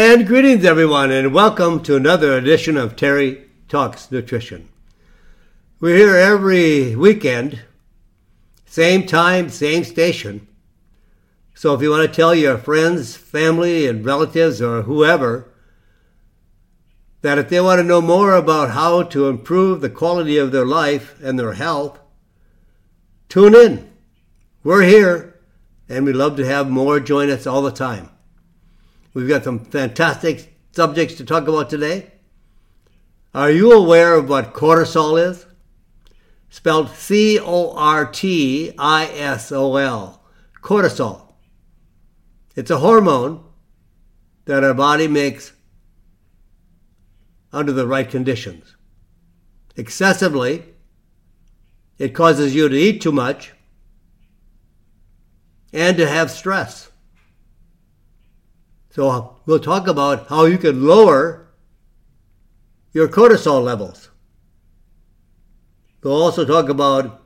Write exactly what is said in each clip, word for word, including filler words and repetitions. And greetings everyone, and welcome to another edition of Terry Talks Nutrition. We're here every weekend, same time, same station. So if you want to tell your friends, family, and relatives, or whoever, that if they want to know more about how to improve the quality of their life and their health, tune in. We're here, and we'd love to have more join us all the time. We've got some fantastic subjects to talk about today. Are you aware of what cortisol is? Spelled C O R T I S O L. Cortisol. It's a hormone that our body makes under the right conditions. Excessively, it causes you to eat too much and to have stress. So we'll talk about how you can lower your cortisol levels. We'll also talk about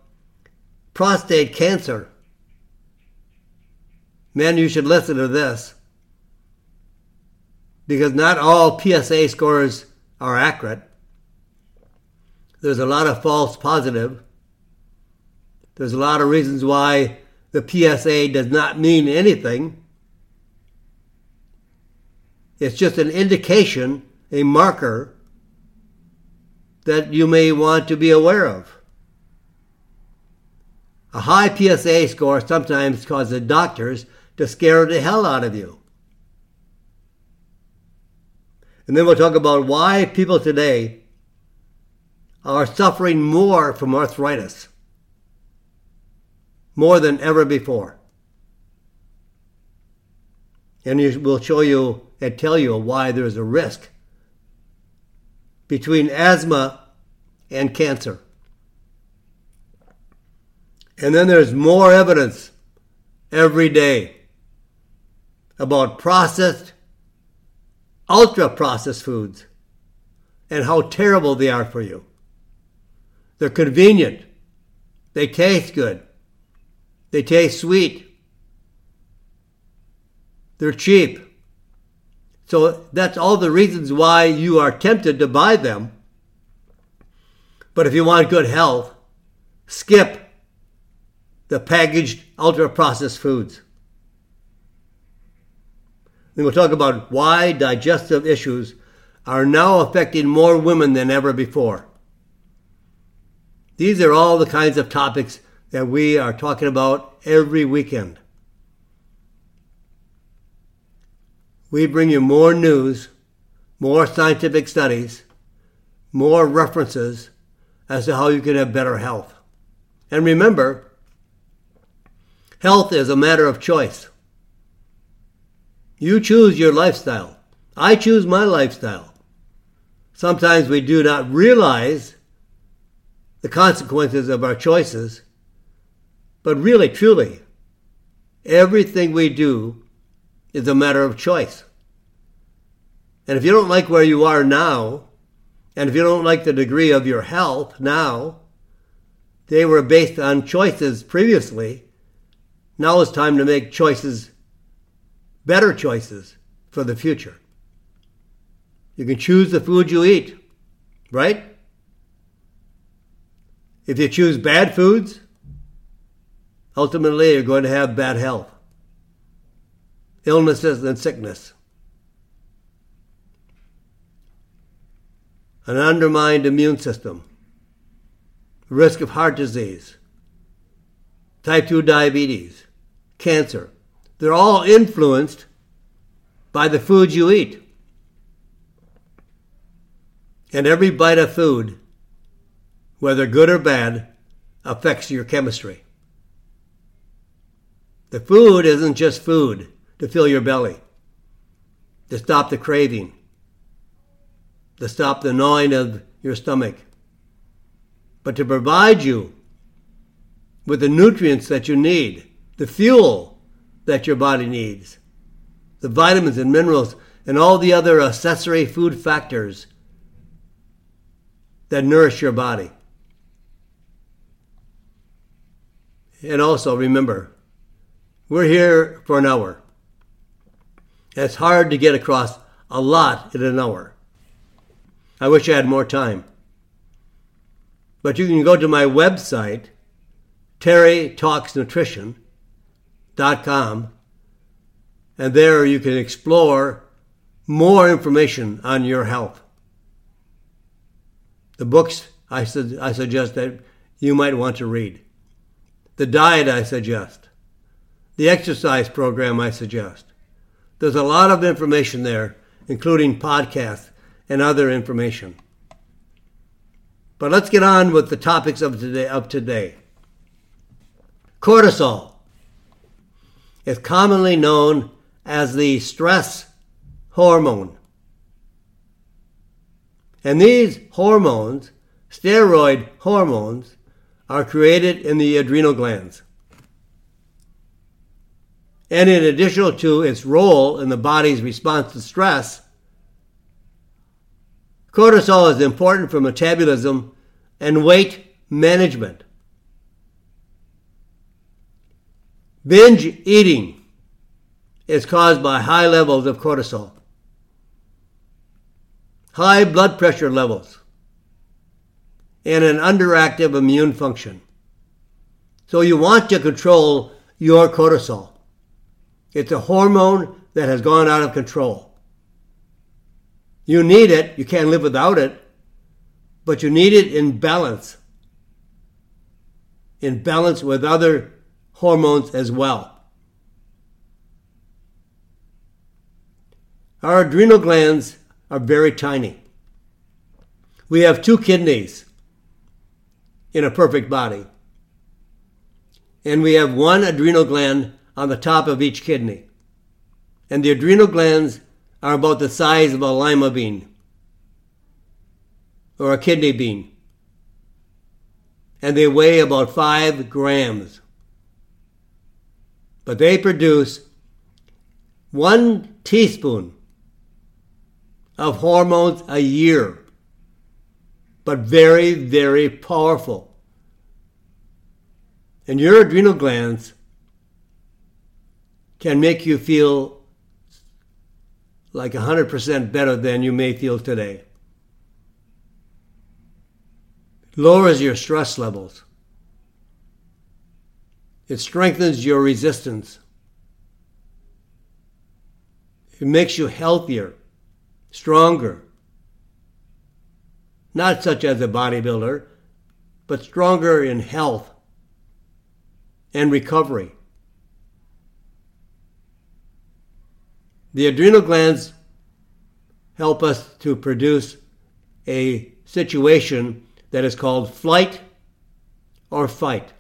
prostate cancer. Men, you should listen to this, because not all P S A scores are accurate. There's a lot of false positive. There's a lot of reasons why the P S A does not mean anything. It's just an indication, a marker, that you may want to be aware of. A high P S A score sometimes causes doctors to scare the hell out of you. And then we'll talk about why people today are suffering more from arthritis, more than ever before. And we'll show you and tell you why there's a risk between asthma and cancer. And then there's more evidence every day about processed, ultra-processed foods and how terrible they are for you. They're convenient. They taste good. They taste sweet. They're cheap. So that's all the reasons why you are tempted to buy them. But if you want good health, skip the packaged, ultra-processed foods. Then we'll talk about why digestive issues are now affecting more women than ever before. These are all the kinds of topics that we are talking about every weekend. We bring you more news, more scientific studies, more references as to how you can have better health. And remember, health is a matter of choice. You choose your lifestyle. I choose my lifestyle. Sometimes we do not realize the consequences of our choices, but really, truly, everything we do is a matter of choice. And if you don't like where you are now, and if you don't like the degree of your health now, they were based on choices previously. Now it's time to make choices, better choices for the future. You can choose the food you eat, right? If you choose bad foods, ultimately you're going to have bad health, illnesses and sickness, an undermined immune system, risk of heart disease, type two diabetes, cancer. They're all influenced by the foods you eat. And every bite of food, whether good or bad, affects your chemistry. The food isn't just food to fill your belly, to stop the craving, to stop the gnawing of your stomach, but to provide you with the nutrients that you need, the fuel that your body needs, the vitamins and minerals and all the other accessory food factors that nourish your body. And also remember, we're here for an hour. It's hard to get across a lot in an hour. I wish I had more time. But you can go to my website, terry talks nutrition dot com, and there you can explore more information on your health. The books I, su- I suggest that you might want to read. The diet I suggest. The exercise program I suggest. There's a lot of information there, including podcasts and other information. But let's get on with the topics of today. Of today. Cortisol is commonly known as the stress hormone. And these hormones, steroid hormones, are created in the adrenal glands. And in addition to its role in the body's response to stress, cortisol is important for metabolism and weight management. Binge eating is caused by high levels of cortisol. High blood pressure levels and an underactive immune function. So you want to control your cortisol. It's a hormone that has gone out of control. You need it. You can't live without it. But you need it in balance. In balance with other hormones as well. Our adrenal glands are very tiny. We have two kidneys in a perfect body. And we have one adrenal gland on the top of each kidney. And the adrenal glands are about the size of a lima bean or a kidney bean. And they weigh about five grams. But they produce one teaspoon of hormones a year. But very, very powerful. And your adrenal glands can make you feel like one hundred percent better than you may feel today. Lowers your stress levels. It strengthens your resistance. It makes you healthier, stronger. Not such as a bodybuilder, but stronger in health and recovery. The adrenal glands help us to produce a situation that is called flight or fight.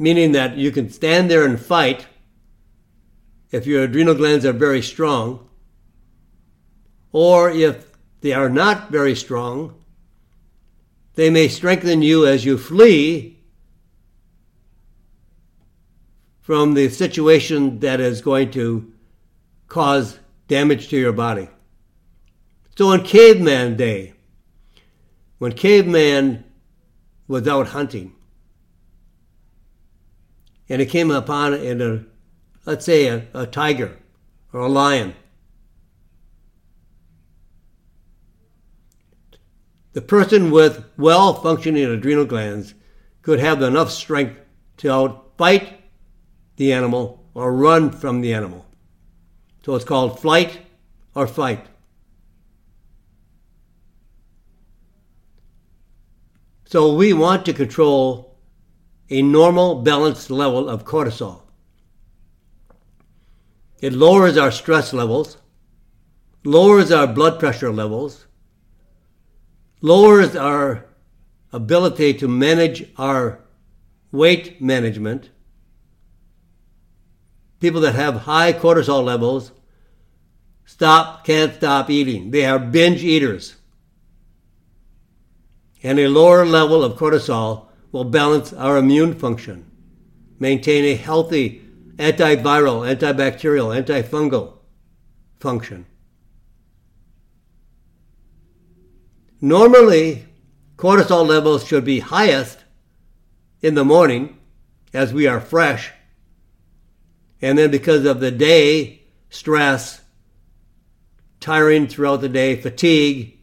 Meaning that you can stand there and fight if your adrenal glands are very strong, or if they are not very strong, they may strengthen you as you flee from the situation that is going to cause damage to your body. So in caveman day, when caveman was out hunting, and he came upon, in a, let's say, a, a tiger or a lion, the person with well-functioning adrenal glands could have enough strength to outfight the animal or run from the animal. So it's called flight or fight. So we want to control a normal, balanced level of cortisol. It lowers our stress levels, lowers our blood pressure levels, lowers our ability to manage our weight management. People that have high cortisol levels stop, can't stop eating. They are binge eaters. And a lower level of cortisol will balance our immune function, maintain a healthy antiviral, antibacterial, antifungal function. Normally, cortisol levels should be highest in the morning as we are fresh. And then because of the day stress, tiring throughout the day, fatigue,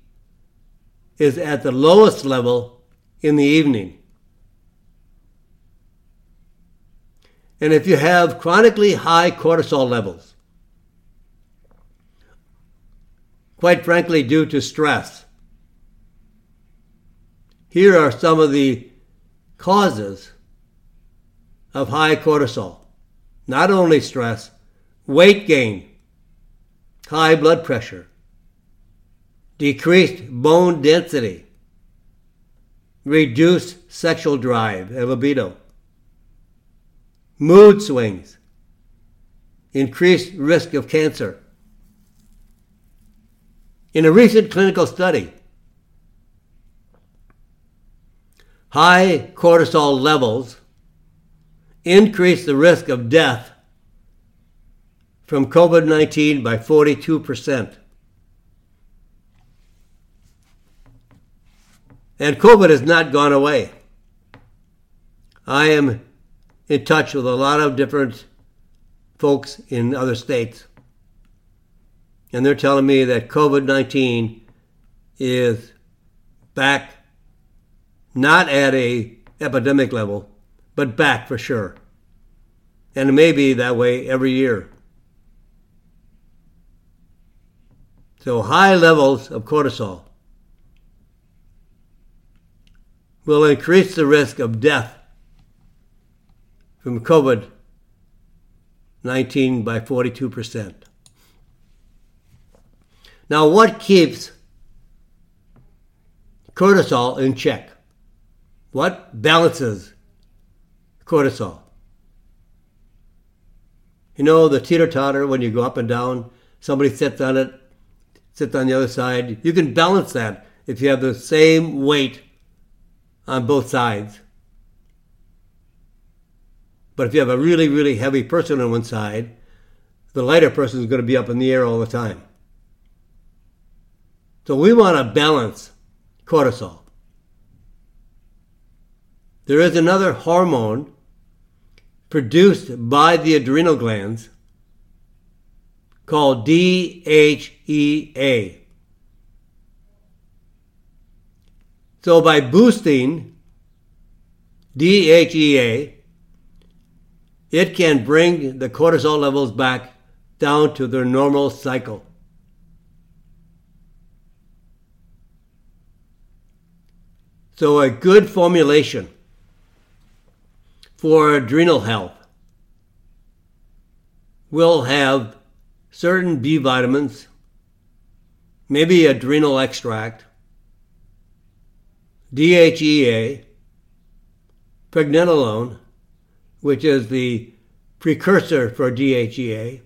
is at the lowest level in the evening. And if you have chronically high cortisol levels, quite frankly due to stress, here are some of the causes of high cortisol. Not only stress, weight gain, high blood pressure, decreased bone density, reduced sexual drive and libido, mood swings, increased risk of cancer. In a recent clinical study, high cortisol levels increased the risk of death from COVID nineteen by forty-two percent. And COVID has not gone away. I am in touch with a lot of different folks in other states, and they're telling me that COVID nineteen is back, not at a epidemic level, but back for sure. And it may be that way every year. So high levels of cortisol will increase the risk of death from COVID nineteen by forty-two percent. Now, what keeps cortisol in check? What balances cortisol? You know, the teeter-totter, when you go up and down, somebody sits on it, sits on the other side. You can balance that if you have the same weight on both sides. But if you have a really, really heavy person on one side, the lighter person is going to be up in the air all the time. So we want to balance cortisol. There is another hormone produced by the adrenal glands called D H E A. So by boosting D H E A, it can bring the cortisol levels back down to their normal cycle. So a good formulation for adrenal health will have certain B vitamins, maybe adrenal extract, D H E A, pregnenolone, which is the precursor for D H E A.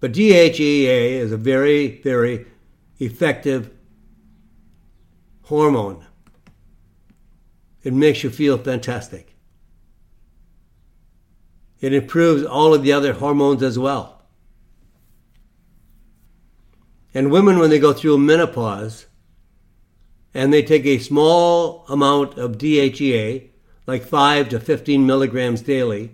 But D H E A is a very, very effective hormone. It makes you feel fantastic. It improves all of the other hormones as well. And women, when they go through menopause and they take a small amount of D H E A, like five to fifteen milligrams daily,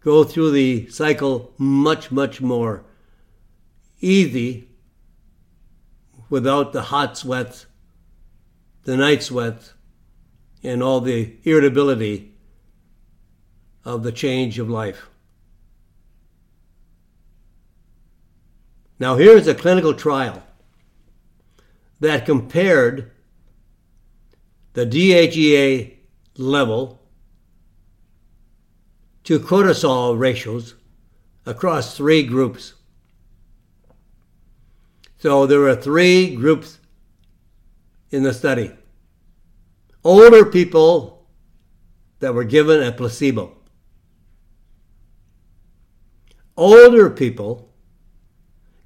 go through the cycle much, much more easy without the hot sweats, the night sweats, and all the irritability of the change of life. Now, here's a clinical trial that compared the D H E A level to cortisol ratios across three groups. So there were three groups in the study. Older people that were given a placebo. Older people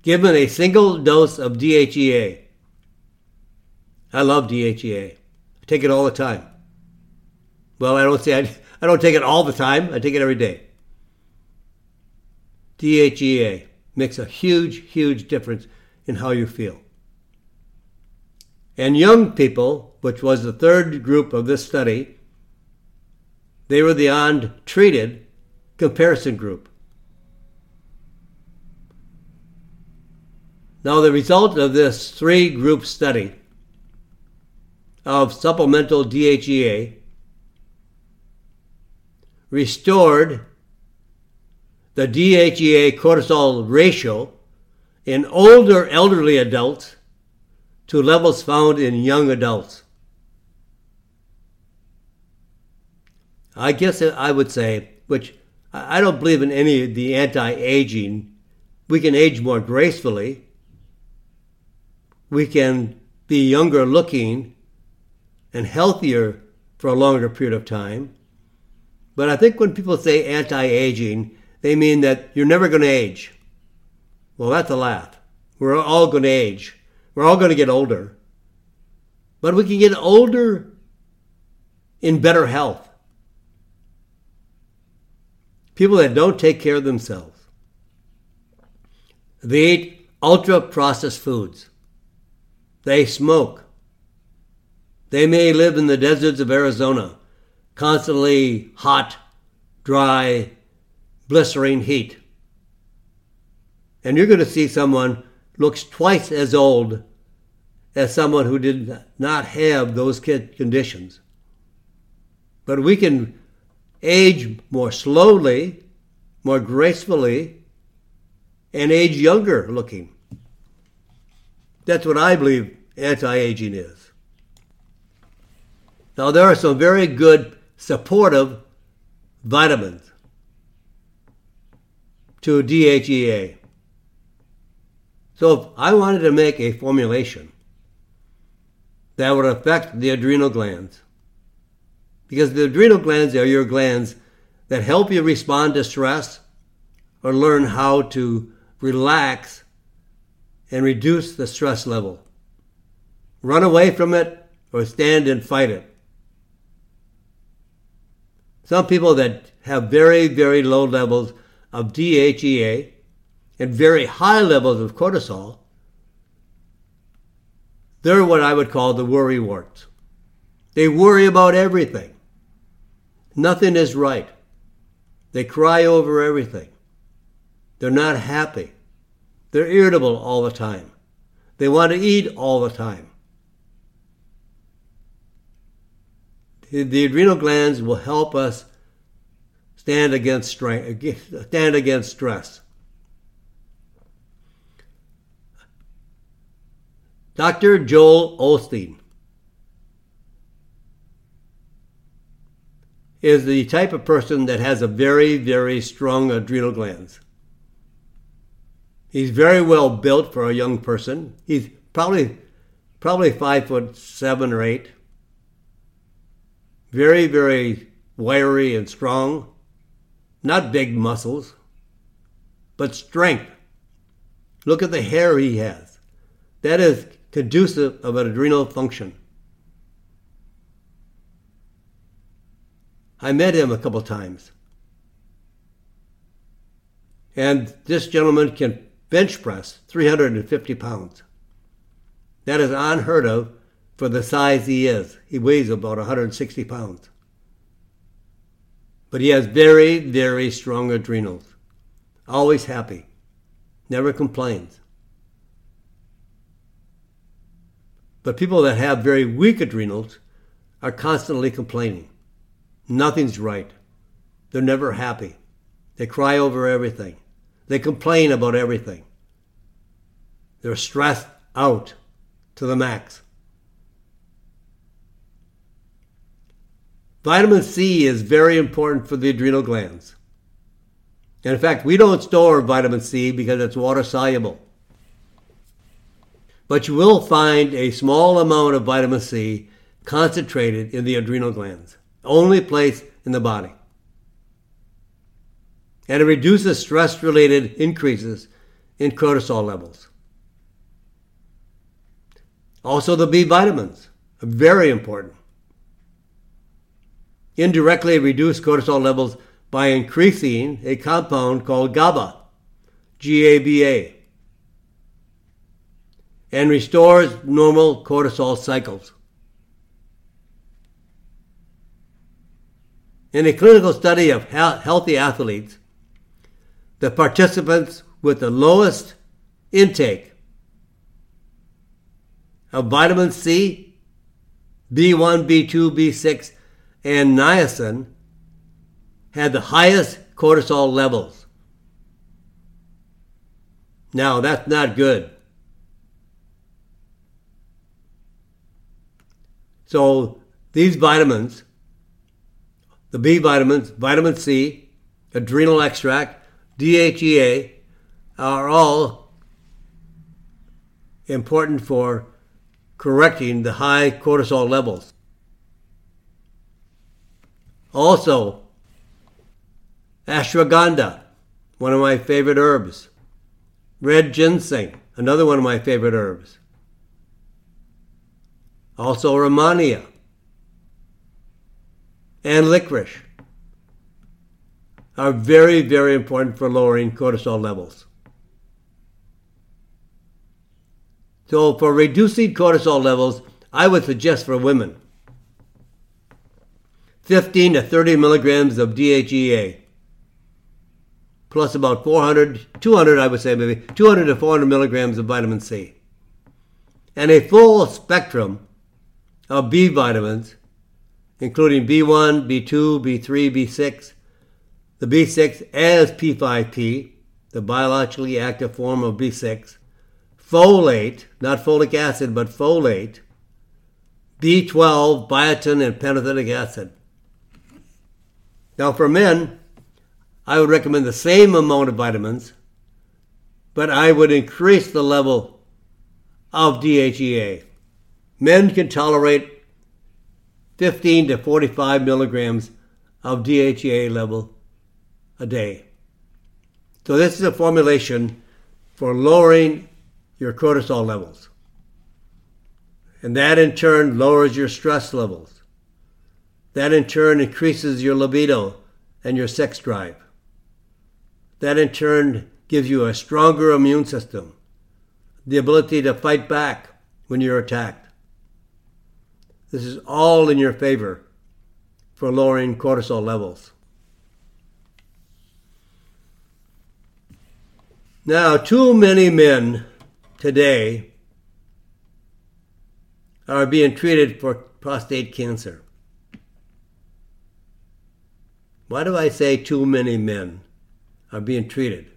given a single dose of D H E A. I love D H E A. Take it all the time. Well, I don't say I, I don't take it all the time. I take it every day. D H E A makes a huge, huge difference in how you feel. And young people, which was the third group of this study, they were the untreated comparison group. Now, the result of this three-group study of supplemental D H E A restored the D H E A cortisol ratio in older elderly adults to levels found in young adults. I guess I would say, which I don't believe in any of the anti-aging. We can age more gracefully. We can be younger looking and healthier for a longer period of time. But I think when people say anti-aging, they mean that you're never going to age. Well, that's a laugh. We're all going to age. We're all going to get older. But we can get older in better health. People that don't take care of themselves. They eat ultra-processed foods. They smoke. They may live in the deserts of Arizona, constantly hot, dry, blistering heat. And you're going to see someone looks twice as old as someone who did not have those conditions. But we can age more slowly, more gracefully, and age younger looking. That's what I believe anti-aging is. Now, there are some very good supportive vitamins to D H E A. So if I wanted to make a formulation that would affect the adrenal glands, because the adrenal glands are your glands that help you respond to stress or learn how to relax and reduce the stress level. Run away from it or stand and fight it. Some people that have very, very low levels of D H E A and very high levels of cortisol, they're what I would call the worrywarts. They worry about everything. Nothing is right. They cry over everything. They're not happy. They're irritable all the time. They want to eat all the time. The adrenal glands will help us stand against stand against stress. Doctor Joel Osteen is the type of person that has a very, very strong adrenal glands. He's very well built for a young person. He's probably probably five foot seven or eight. Very, very wiry and strong. Not big muscles, but strength. Look at the hair he has. That is conducive of an adrenal function. I met him a couple times. And this gentleman can bench press three hundred fifty pounds. That is unheard of for the size he is. He weighs about one hundred sixty pounds. But he has very, very strong adrenals. Always happy. Never complains. But people that have very weak adrenals are constantly complaining. Nothing's right. They're never happy. They cry over everything. They complain about everything. They're stressed out to the max. Vitamin C is very important for the adrenal glands. And in fact, we don't store vitamin C because it's water soluble. But you will find a small amount of vitamin C concentrated in the adrenal glands. Only place in the body. And it reduces stress-related increases in cortisol levels. Also, the B vitamins are very important. Indirectly reduce cortisol levels by increasing a compound called GABA, G A B A, and restores normal cortisol cycles. In a clinical study of healthy athletes, the participants with the lowest intake of vitamin C, B one, B two, B six, and niacin had the highest cortisol levels. Now, that's not good. So these vitamins, the B vitamins, vitamin C, adrenal extract, D H E A, are all important for correcting the high cortisol levels. Also, ashwagandha, one of my favorite herbs. Red ginseng, another one of my favorite herbs. Also Romania and licorice are very, very important for lowering cortisol levels. So for reducing cortisol levels, I would suggest for women, fifteen to thirty milligrams of D H E A, plus about four hundred, two hundred, I would say maybe, two hundred to four hundred milligrams of vitamin C, and a full spectrum of B vitamins, including B one, B two, B three, B six, the B six as P five P, the biologically active form of B six, folate, not folic acid, but folate, B twelve, biotin, and pantothenic acid. Now for men, I would recommend the same amount of vitamins, but I would increase the level of D H E A. Men can tolerate fifteen to forty-five milligrams of D H E A level a day. So this is a formulation for lowering your cortisol levels. And that in turn lowers your stress levels. That in turn increases your libido and your sex drive. That in turn gives you a stronger immune system, the ability to fight back when you're attacked. This is all in your favor for lowering cortisol levels. Now, too many men today are being treated for prostate cancer. Why do I say too many men are being treated?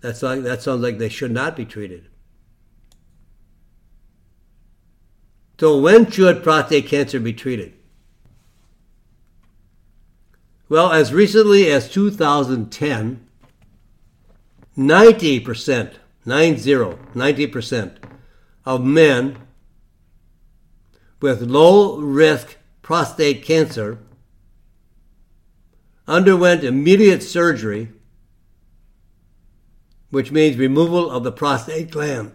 That's like, that sounds like they should not be treated. So when should prostate cancer be treated? Well, as recently as two thousand ten, ninety percent, nine zero, ninety percent of men with low-risk prostate cancer underwent immediate surgery, which means removal of the prostate gland.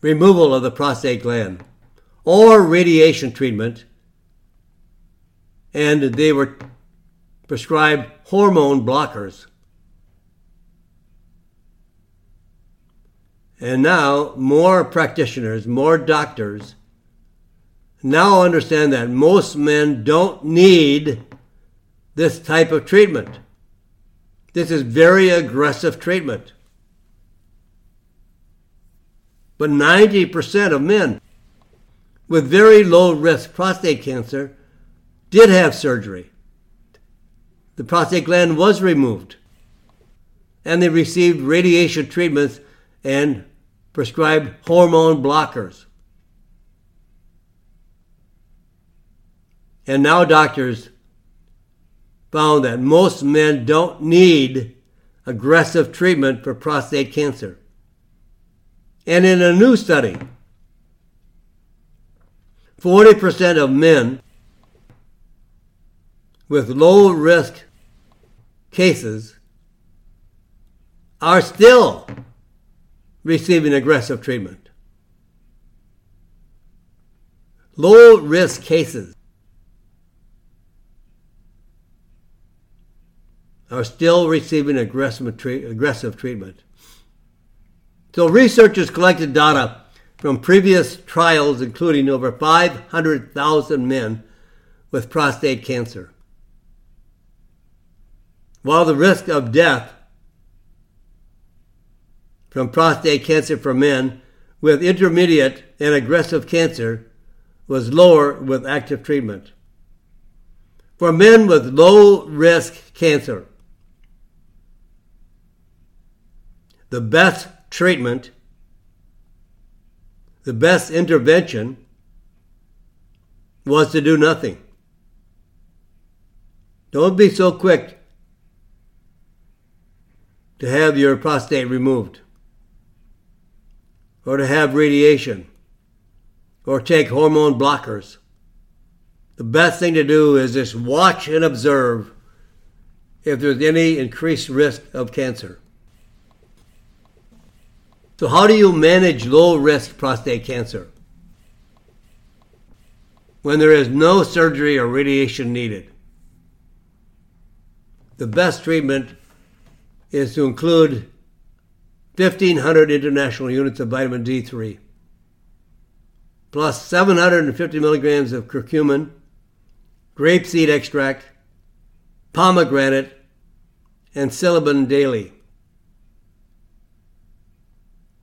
Removal of the prostate gland or radiation treatment, and they were prescribed hormone blockers. And now more practitioners, more doctors now understand that most men don't need this type of treatment. This is very aggressive treatment. But ninety percent of men with very low-risk prostate cancer did have surgery. The prostate gland was removed, and they received radiation treatments and prescribed hormone blockers. And now doctors found that most men don't need aggressive treatment for prostate cancer. And in a new study, forty percent of men with low-risk cases are still receiving aggressive treatment. Low-risk cases are still receiving aggressive treatment. So researchers collected data from previous trials, including over five hundred thousand men with prostate cancer. While the risk of death from prostate cancer for men with intermediate and aggressive cancer was lower with active treatment. For men with low-risk cancer, the best treatment, the best intervention was to do nothing. Don't be so quick to have your prostate removed or to have radiation or take hormone blockers. The best thing to do is just watch and observe if there's any increased risk of cancer. So how do you manage low-risk prostate cancer when there is no surgery or radiation needed? The best treatment is to include fifteen hundred international units of vitamin D three plus seven hundred fifty milligrams of curcumin, grapeseed extract, pomegranate, and psilocybin daily.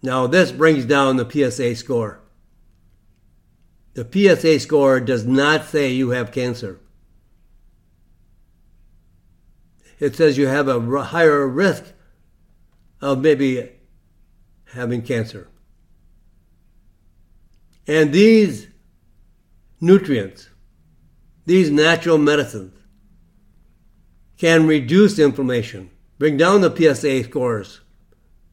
Now this brings down the P S A score. The P S A score does not say you have cancer. It says you have a higher risk of maybe having cancer. And these nutrients, these natural medicines, can reduce inflammation, bring down the P S A scores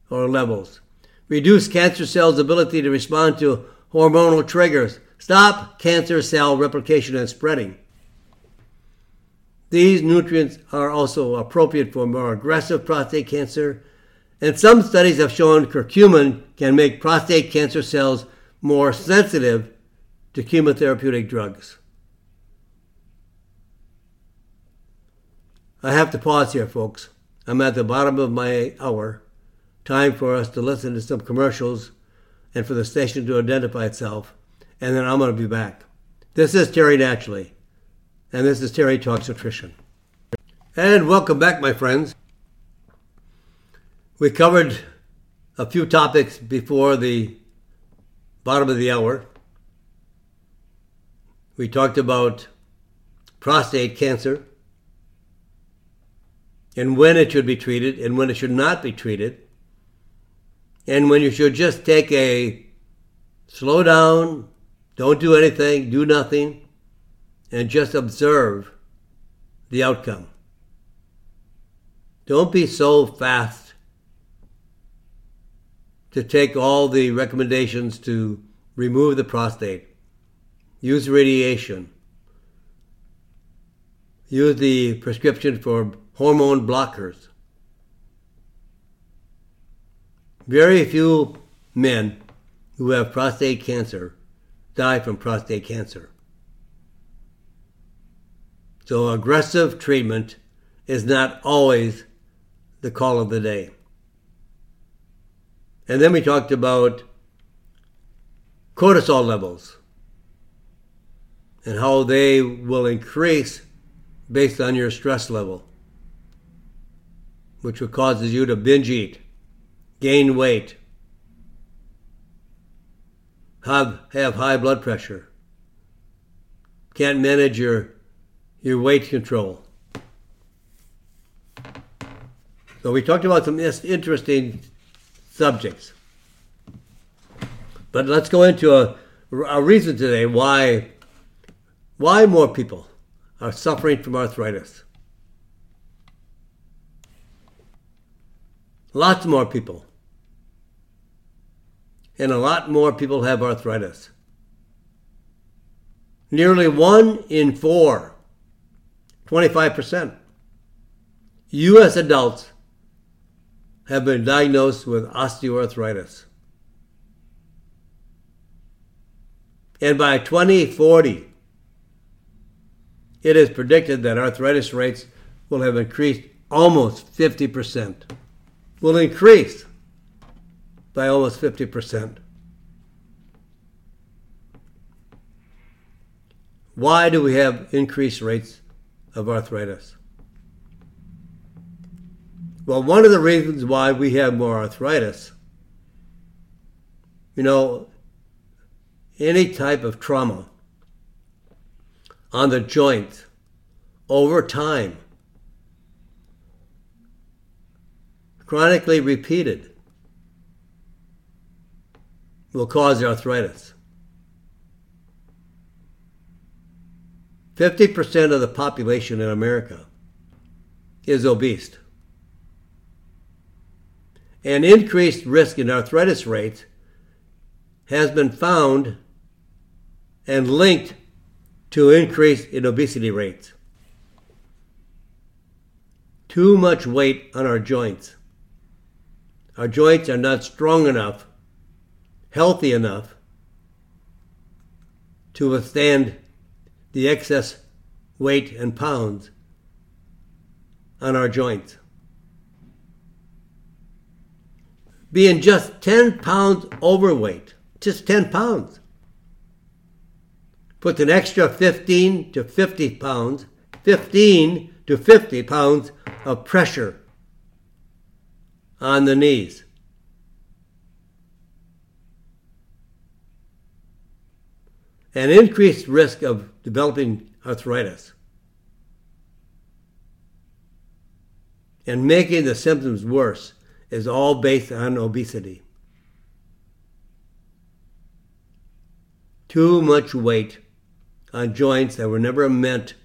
or levels, reduce cancer cells' ability to respond to hormonal triggers, stop cancer cell replication and spreading. These nutrients are also appropriate for more aggressive prostate cancer, and some studies have shown curcumin can make prostate cancer cells more sensitive to chemotherapeutic drugs. I have to pause here, folks. I'm at the bottom of my hour. Time for us to listen to some commercials and for the station to identify itself, and then I'm going to be back. This is Terry Naturally, and this is Terry Talks Nutrition. And welcome back, my friends. We covered a few topics before the bottom of the hour. We talked about prostate cancer and when it should be treated and when it should not be treated, and when you should just take a slow down, don't do anything, do nothing, and just observe the outcome. Don't be so fast to take all the recommendations to remove the prostate, use radiation, use the prescription for hormone blockers. Very few men who have prostate cancer die from prostate cancer. So aggressive treatment is not always the call of the day. And then we talked about cortisol levels and how they will increase based on your stress level, which causes you to binge eat, gain weight, have, have high blood pressure, can't manage your, your weight control. So we talked about some interesting subjects. But let's go into a, a reason today why, why more people are suffering from arthritis. Lots more people. And a lot more people have arthritis. Nearly one in four, twenty-five percent, U S adults have been diagnosed with osteoarthritis. And by twenty forty, it is predicted that arthritis rates will have increased almost fifty percent. Will increase by almost fifty percent. Why do we have increased rates of arthritis? Well, one of the reasons why we have more arthritis you know, any type of trauma on the joint over time, chronically repeated, will cause arthritis. fifty percent of the population in America is obese. An increased risk in arthritis rate has been found and linked to increase in obesity rates. Too much weight on our joints. Our joints are not strong enough, healthy enough, to withstand the excess weight and pounds on our joints. Being just ten pounds overweight, just ten pounds, puts an extra fifteen to fifty pounds, fifteen to fifty pounds of pressure on the knees. An increased risk of developing arthritis and making the symptoms worse is all based on obesity. Too much weight on joints that were never meant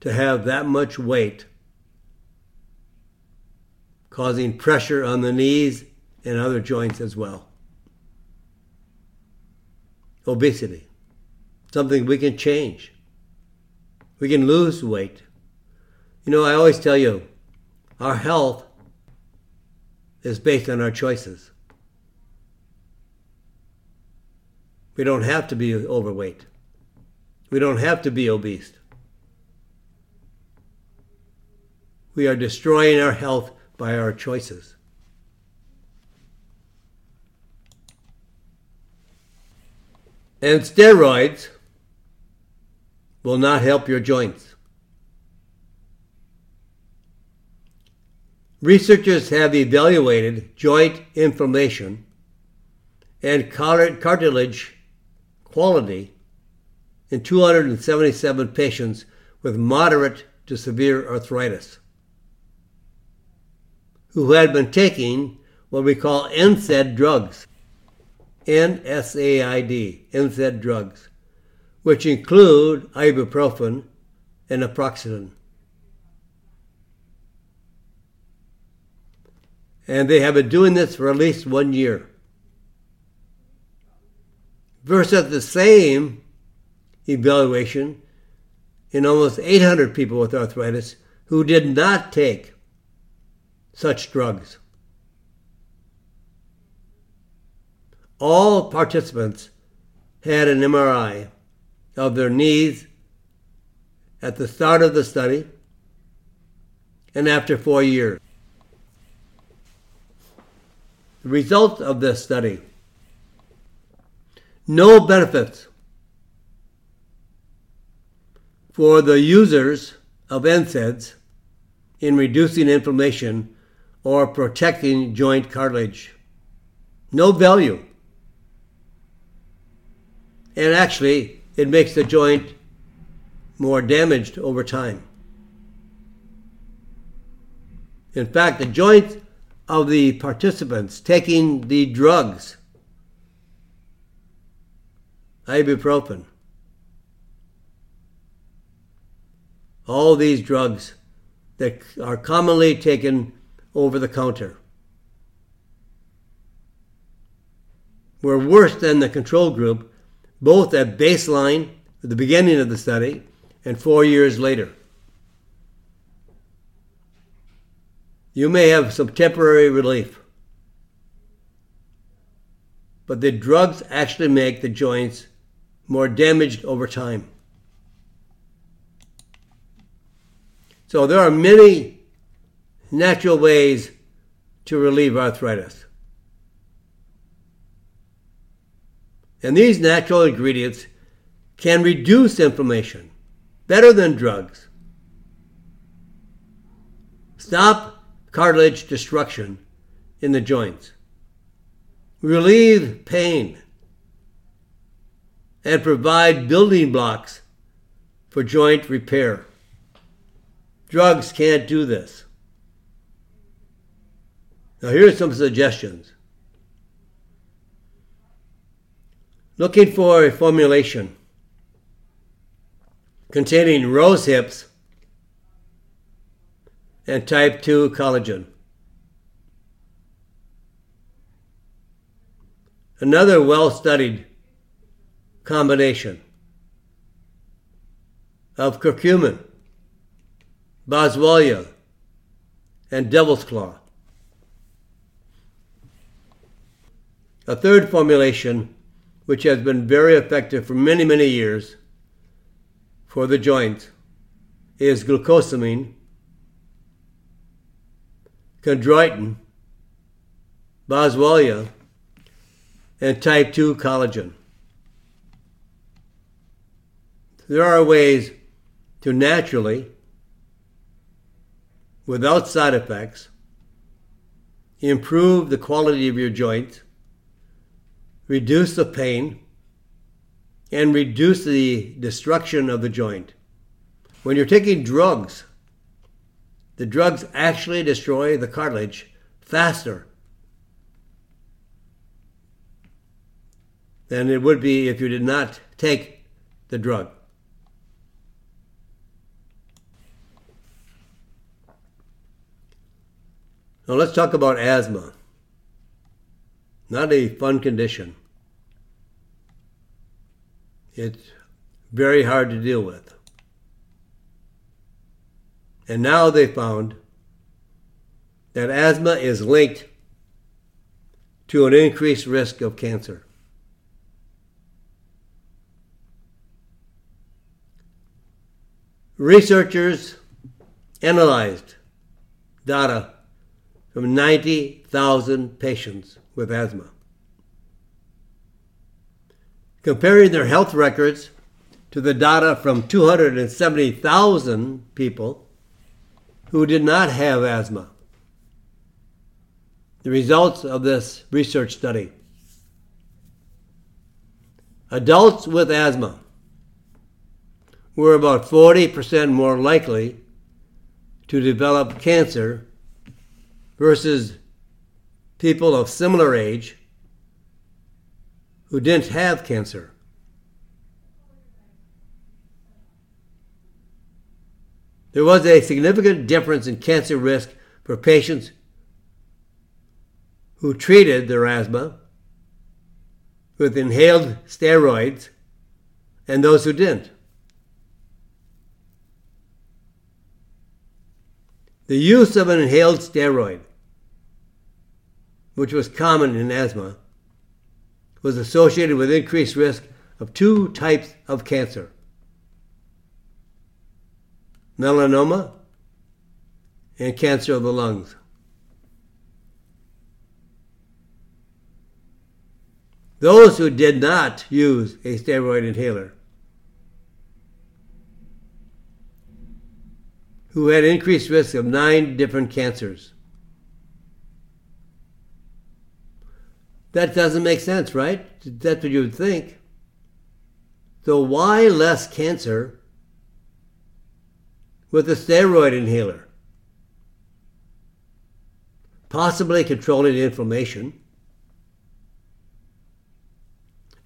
to have that much weight, causing pressure on the knees and other joints as well. Obesity, something we can change. We can lose weight. You know, I always tell you, our health is based on our choices. We don't have to be overweight. We don't have to be obese. We are destroying our health by our choices. And steroids will not help your joints. Researchers have evaluated joint inflammation and cartilage quality in two hundred seventy-seven patients with moderate to severe arthritis who had been taking what we call N SAID drugs, N S A I D, N SAID drugs, which include ibuprofen and naproxen. And they have been doing this for at least one year. Versus the same evaluation in almost eight hundred people with arthritis who did not take such drugs. All participants had an M R I of their knees at the start of the study and after four years. The result of this study: no benefits for the users of N SAIDs in reducing inflammation or protecting joint cartilage. No value. And actually, it makes the joint more damaged over time. In fact, the joints of the participants taking the drugs, ibuprofen, all these drugs that are commonly taken over the counter, were worse than the control group, both at baseline, at the beginning of the study, and four years later. You may have some temporary relief, but the drugs actually make the joints more damaged over time. So there are many natural ways to relieve arthritis. And these natural ingredients can reduce inflammation better than drugs, stop cartilage destruction in the joints, relieve pain, and provide building blocks for joint repair. Drugs can't do this. Now here are some suggestions. Looking for a formulation containing rose hips and type two collagen. Another well-studied combination of curcumin, Boswellia, and devil's claw. A third formulation which has been very effective for many, many years for the joints is glucosamine, chondroitin, Boswellia, and type two collagen. There are ways to naturally, without side effects, improve the quality of your joints, reduce the pain, and reduce the destruction of the joint. When you're taking drugs, the drugs actually destroy the cartilage faster than it would be if you did not take the drug. Now let's talk about asthma. Not a fun condition. It's very hard to deal with. And now they found that asthma is linked to an increased risk of cancer. Researchers analyzed data from ninety thousand patients with asthma, comparing their health records to the data from two hundred seventy thousand people who did not have asthma. The results of this research study. Adults with asthma were about forty percent more likely to develop cancer versus people of similar age who didn't have cancer. There was a significant difference in cancer risk for patients who treated their asthma with inhaled steroids and those who didn't. The use of an inhaled steroid, which was common in asthma, was associated with increased risk of two types of cancer: melanoma and cancer of the lungs. Those who did not use a steroid inhaler, who had increased risk of nine different cancers. That doesn't make sense, right? That's what you would think. So why less cancer with a steroid inhaler? Possibly controlling inflammation.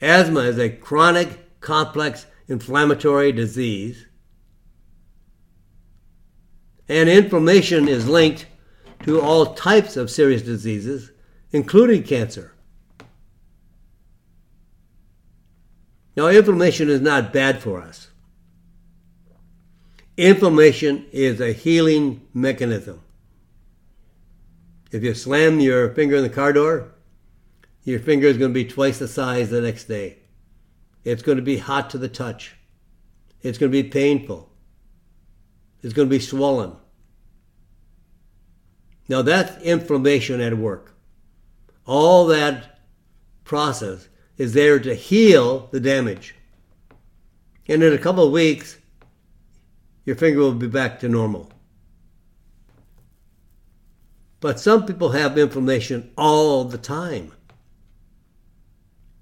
Asthma is a chronic, complex, inflammatory disease, and inflammation is linked to all types of serious diseases, including cancer. Now, inflammation is not bad for us. Inflammation is a healing mechanism. If you slam your finger in the car door, your finger is going to be twice the size the next day. It's going to be hot to the touch. It's going to be painful. It's going to be swollen. Now, that's inflammation at work. All that process is there to heal the damage. And in a couple of weeks, your finger will be back to normal. But some people have inflammation all the time.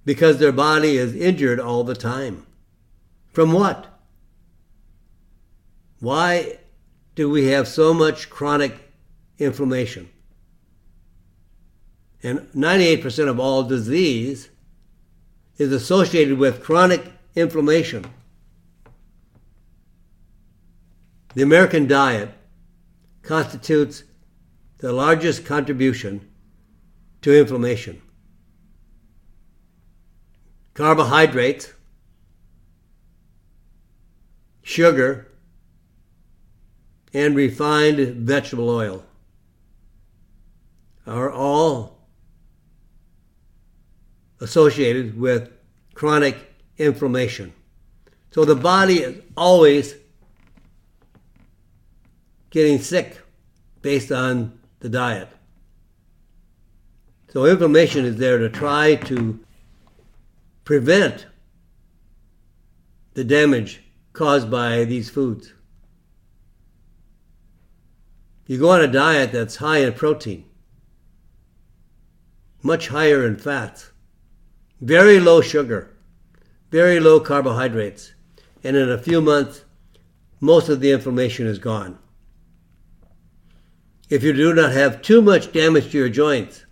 because their body is injured all the time. From what? Why do we have so much chronic inflammation? And ninety-eight percent of all disease is associated with chronic inflammation. The American diet constitutes the largest contribution to inflammation. Carbohydrates, sugar, and refined vegetable oil are all associated with chronic inflammation. So the body is always getting sick based on the diet. So inflammation is there to try to prevent the damage caused by these foods. You go on a diet that's high in protein, much higher in fats, very low sugar, very low carbohydrates, and in a few months, most of the inflammation is gone. If you do not have too much damage to your joints,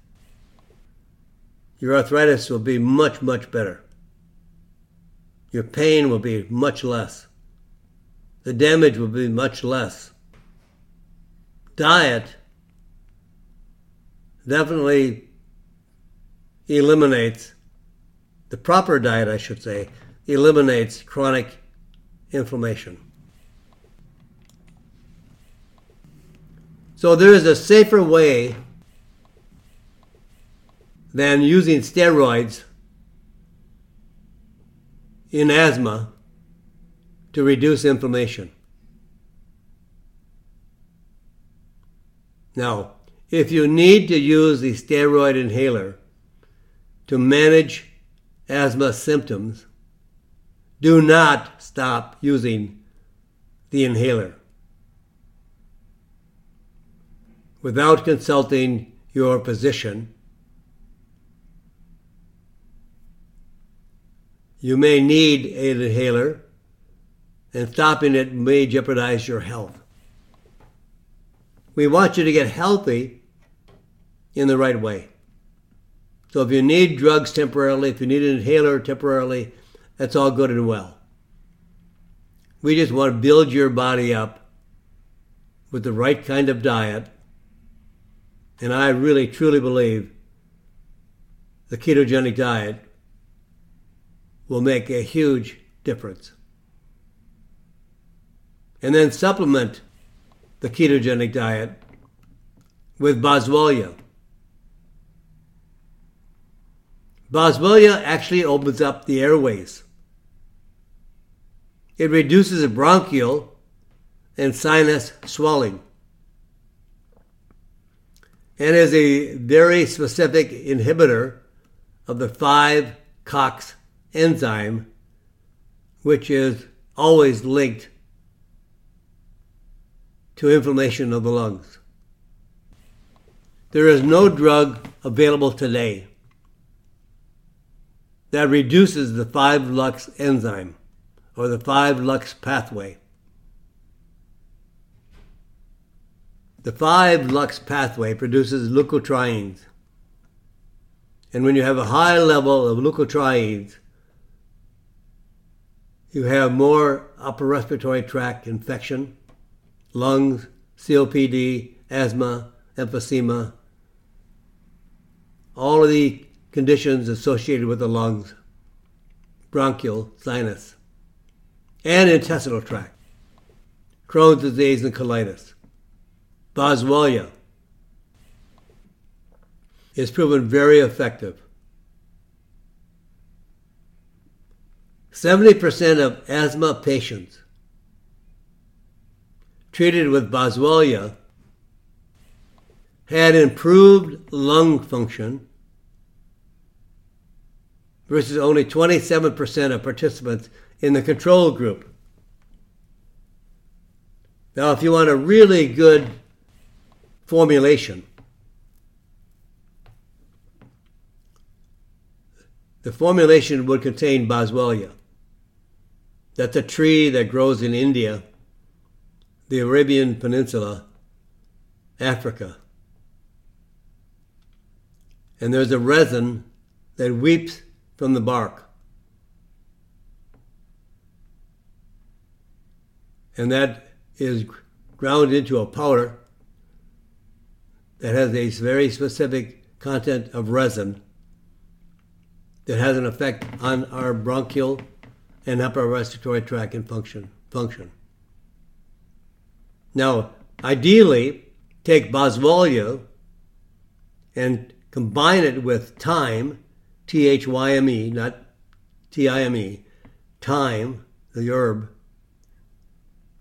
your arthritis will be much, much better. Your pain will be much less. The damage will be much less. Diet definitely eliminates The proper diet, I should say, eliminates chronic inflammation. So there is a safer way than using steroids in asthma to reduce inflammation. Now, if you need to use the steroid inhaler to manage asthma symptoms, do not stop using the inhaler without consulting your physician. You may need an inhaler, and stopping it may jeopardize your health. We want you to get healthy in the right way. So if you need drugs temporarily, if you need an inhaler temporarily, that's all good and well. We just want to build your body up with the right kind of diet. And I really, truly believe the ketogenic diet will make a huge difference. And then supplement the ketogenic diet with Boswellia. Boswellia actually opens up the airways. It reduces bronchial and sinus swelling and is a very specific inhibitor of the five L O X enzyme, which is always linked to inflammation of the lungs. There is no drug available today that reduces the five L O X enzyme or the five L O X pathway. The five L O X pathway produces leukotrienes. And when you have a high level of leukotrienes, you have more upper respiratory tract infection, lungs, C O P D, asthma, emphysema, all of the conditions associated with the lungs, bronchial, sinus, and intestinal tract, Crohn's disease and colitis. Boswellia is proven very effective. seventy percent of asthma patients treated with Boswellia had improved lung function versus only twenty-seven percent of participants in the control group. Now, if you want a really good formulation, The formulation would contain Boswellia. That's a tree that grows in India, the Arabian Peninsula, Africa. And there's a resin that weeps from the bark. And that is ground into a powder that has a very specific content of resin that has an effect on our bronchial and upper respiratory tract and function. function. Now, ideally, take Boswellia and combine it with thyme, T H Y M E, not T I M E, thyme, the herb,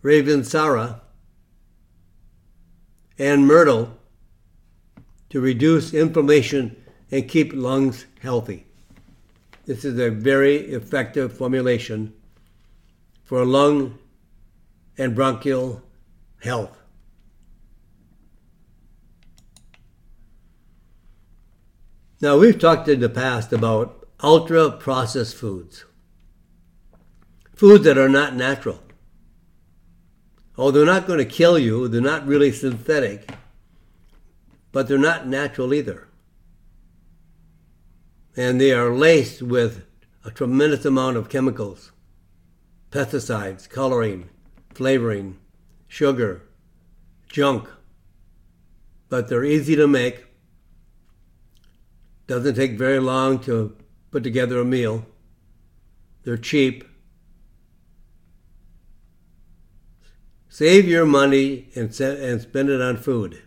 Ravensara, and myrtle to reduce inflammation and keep lungs healthy. This is a very effective formulation for lung and bronchial health. Now, we've talked in the past about ultra-processed foods, foods that are not natural. Oh, they're not going to kill you. They're not really synthetic, but they're not natural either. And they are laced with a tremendous amount of chemicals, pesticides, coloring, flavoring, sugar, junk. But they're easy to make. Doesn't take very long to put together a meal. They're cheap. Save your money and and spend it on food.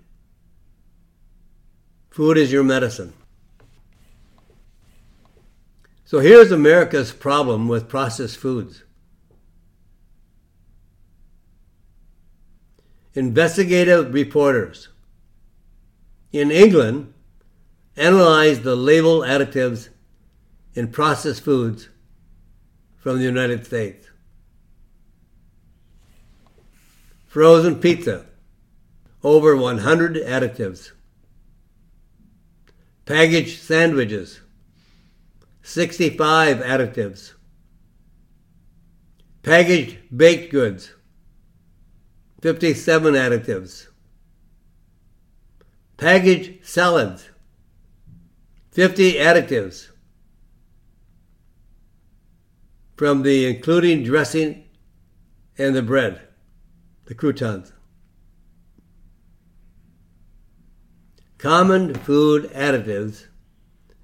Food is your medicine. So here's America's problem with processed foods. Investigative reporters in England analyzed the label additives in processed foods from the United States. Frozen pizza, over one hundred additives. Packaged sandwiches, sixty-five additives. Packaged baked goods, fifty-seven additives. Packaged salads, fifty additives. From the including dressing and the bread, the croutons. Common food additives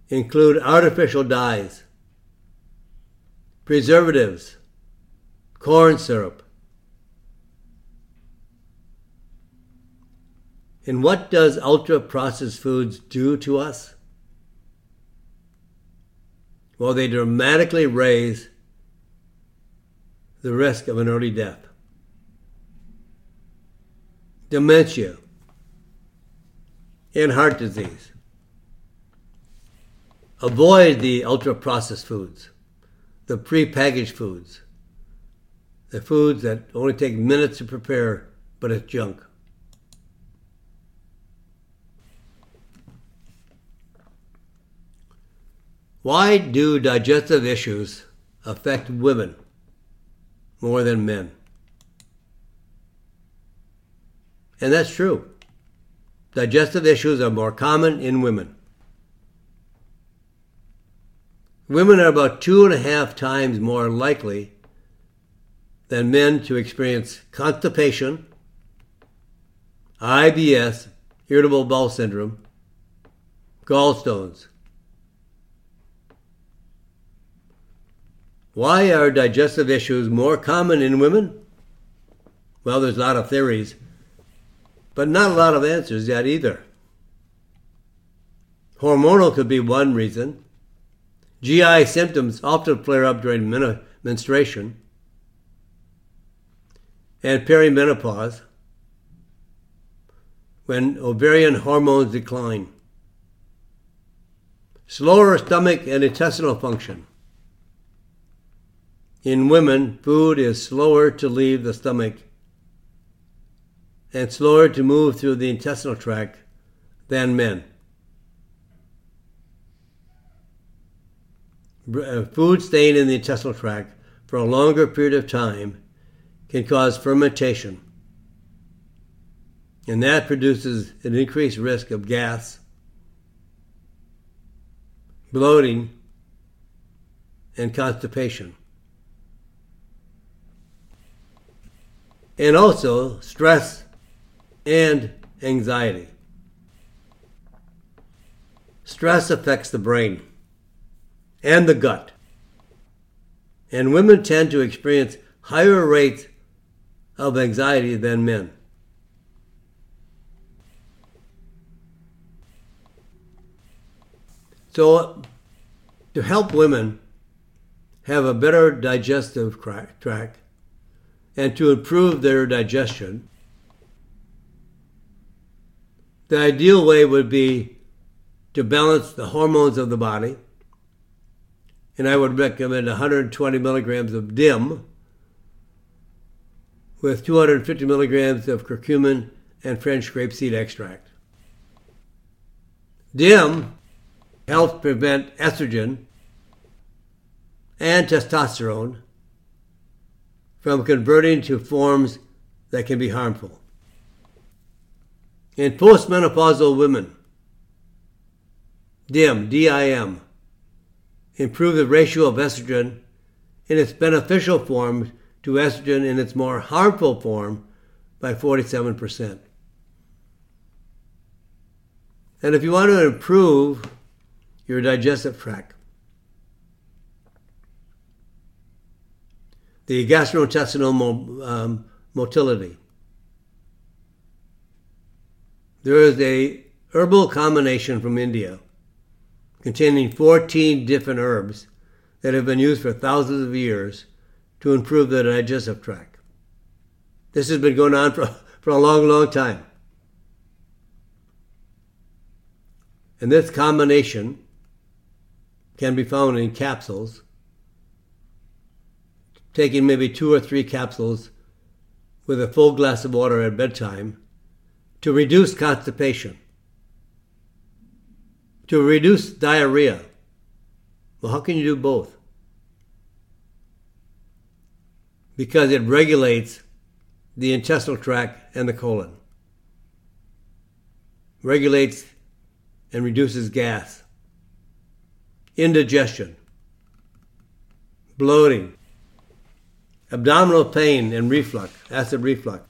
include artificial dyes, preservatives, corn syrup. And what does ultra-processed foods do to us? Well, they dramatically raise the risk of an early death. Dementia and heart disease. Avoid the ultra-processed foods, the pre-packaged foods, the foods that only take minutes to prepare, but it's junk. Why do digestive issues affect women more than men? And that's true. Digestive issues are more common in women. Women are about two and a half times more likely than men to experience constipation, I B S, irritable bowel syndrome, gallstones. Why are digestive issues more common in women? Well, there's a lot of theories, but not a lot of answers yet either. Hormonal could be one reason. G I symptoms often flare up during men- menstruation and perimenopause when ovarian hormones decline. Slower stomach and intestinal function. In women, food is slower to leave the stomach and slower to move through the intestinal tract than men. food staying in the intestinal tract for a longer period of time can cause fermentation. And that produces an increased risk of gas, bloating, and constipation. And also stress and anxiety. Stress affects the brain and the gut. And women tend to experience higher rates of anxiety than men. So to help women have a better digestive tract and to improve their digestion, the ideal way would be to balance the hormones of the body. And I would recommend one hundred twenty milligrams of D I M with two hundred fifty milligrams of curcumin and French grapeseed extract. D I M helps prevent estrogen and testosterone from converting to forms that can be harmful. In postmenopausal women, D I M, D I M, improve the ratio of estrogen in its beneficial form to estrogen in its more harmful form by forty-seven percent. And if you want to improve your digestive tract, the gastrointestinal um, motility, there is a herbal combination from India containing fourteen different herbs that have been used for thousands of years to improve the digestive tract. This has been going on for, for a long, long time. And this combination can be found in capsules, taking maybe two or three capsules with a full glass of water at bedtime to reduce constipation, to reduce diarrhea. Well, how can you do both? Because it regulates the intestinal tract and the colon. Regulates and reduces gas, indigestion, bloating, abdominal pain and reflux, acid reflux.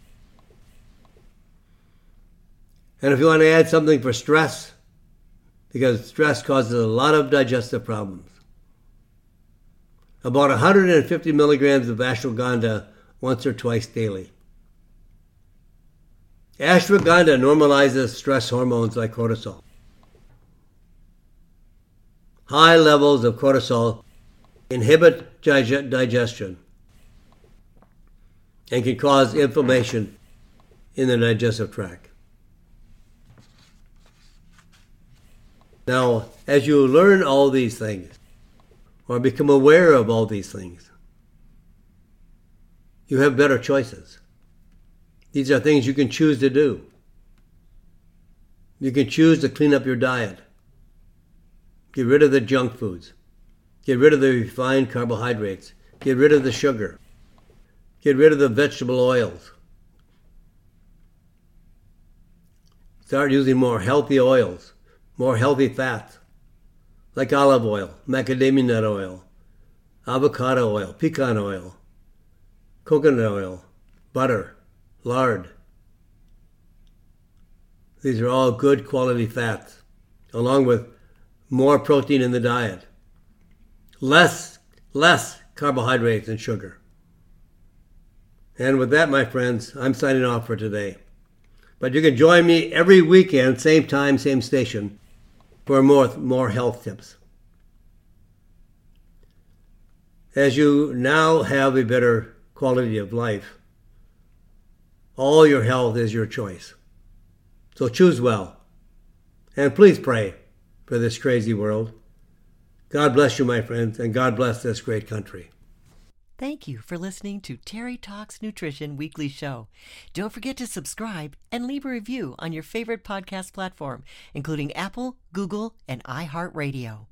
And if you want to add something for stress, because stress causes a lot of digestive problems, about one hundred fifty milligrams of ashwagandha once or twice daily. Ashwagandha normalizes stress hormones like cortisol. High levels of cortisol inhibit dig- digestion and can cause inflammation in the digestive tract. Now, as you learn all these things, or become aware of all these things, you have better choices. These are things you can choose to do. You can choose to clean up your diet. Get rid of the junk foods. Get rid of the refined carbohydrates. Get rid of the sugar. Get rid of the vegetable oils. Start using more healthy oils. More healthy fats, like olive oil, macadamia nut oil, avocado oil, pecan oil, coconut oil, butter, lard. These are all good quality fats, along with more protein in the diet, less, less carbohydrates and sugar. And with that, my friends, I'm signing off for today. But you can join me every weekend, same time, same station, for more, more health tips. As you now have a better quality of life, all your health is your choice. So choose well. And please pray for this crazy world. God bless you, my friends, and God bless this great country. Thank you for listening to Terry Talks Nutrition Weekly Show. Don't forget to subscribe and leave a review on your favorite podcast platform, including Apple, Google, and iHeartRadio.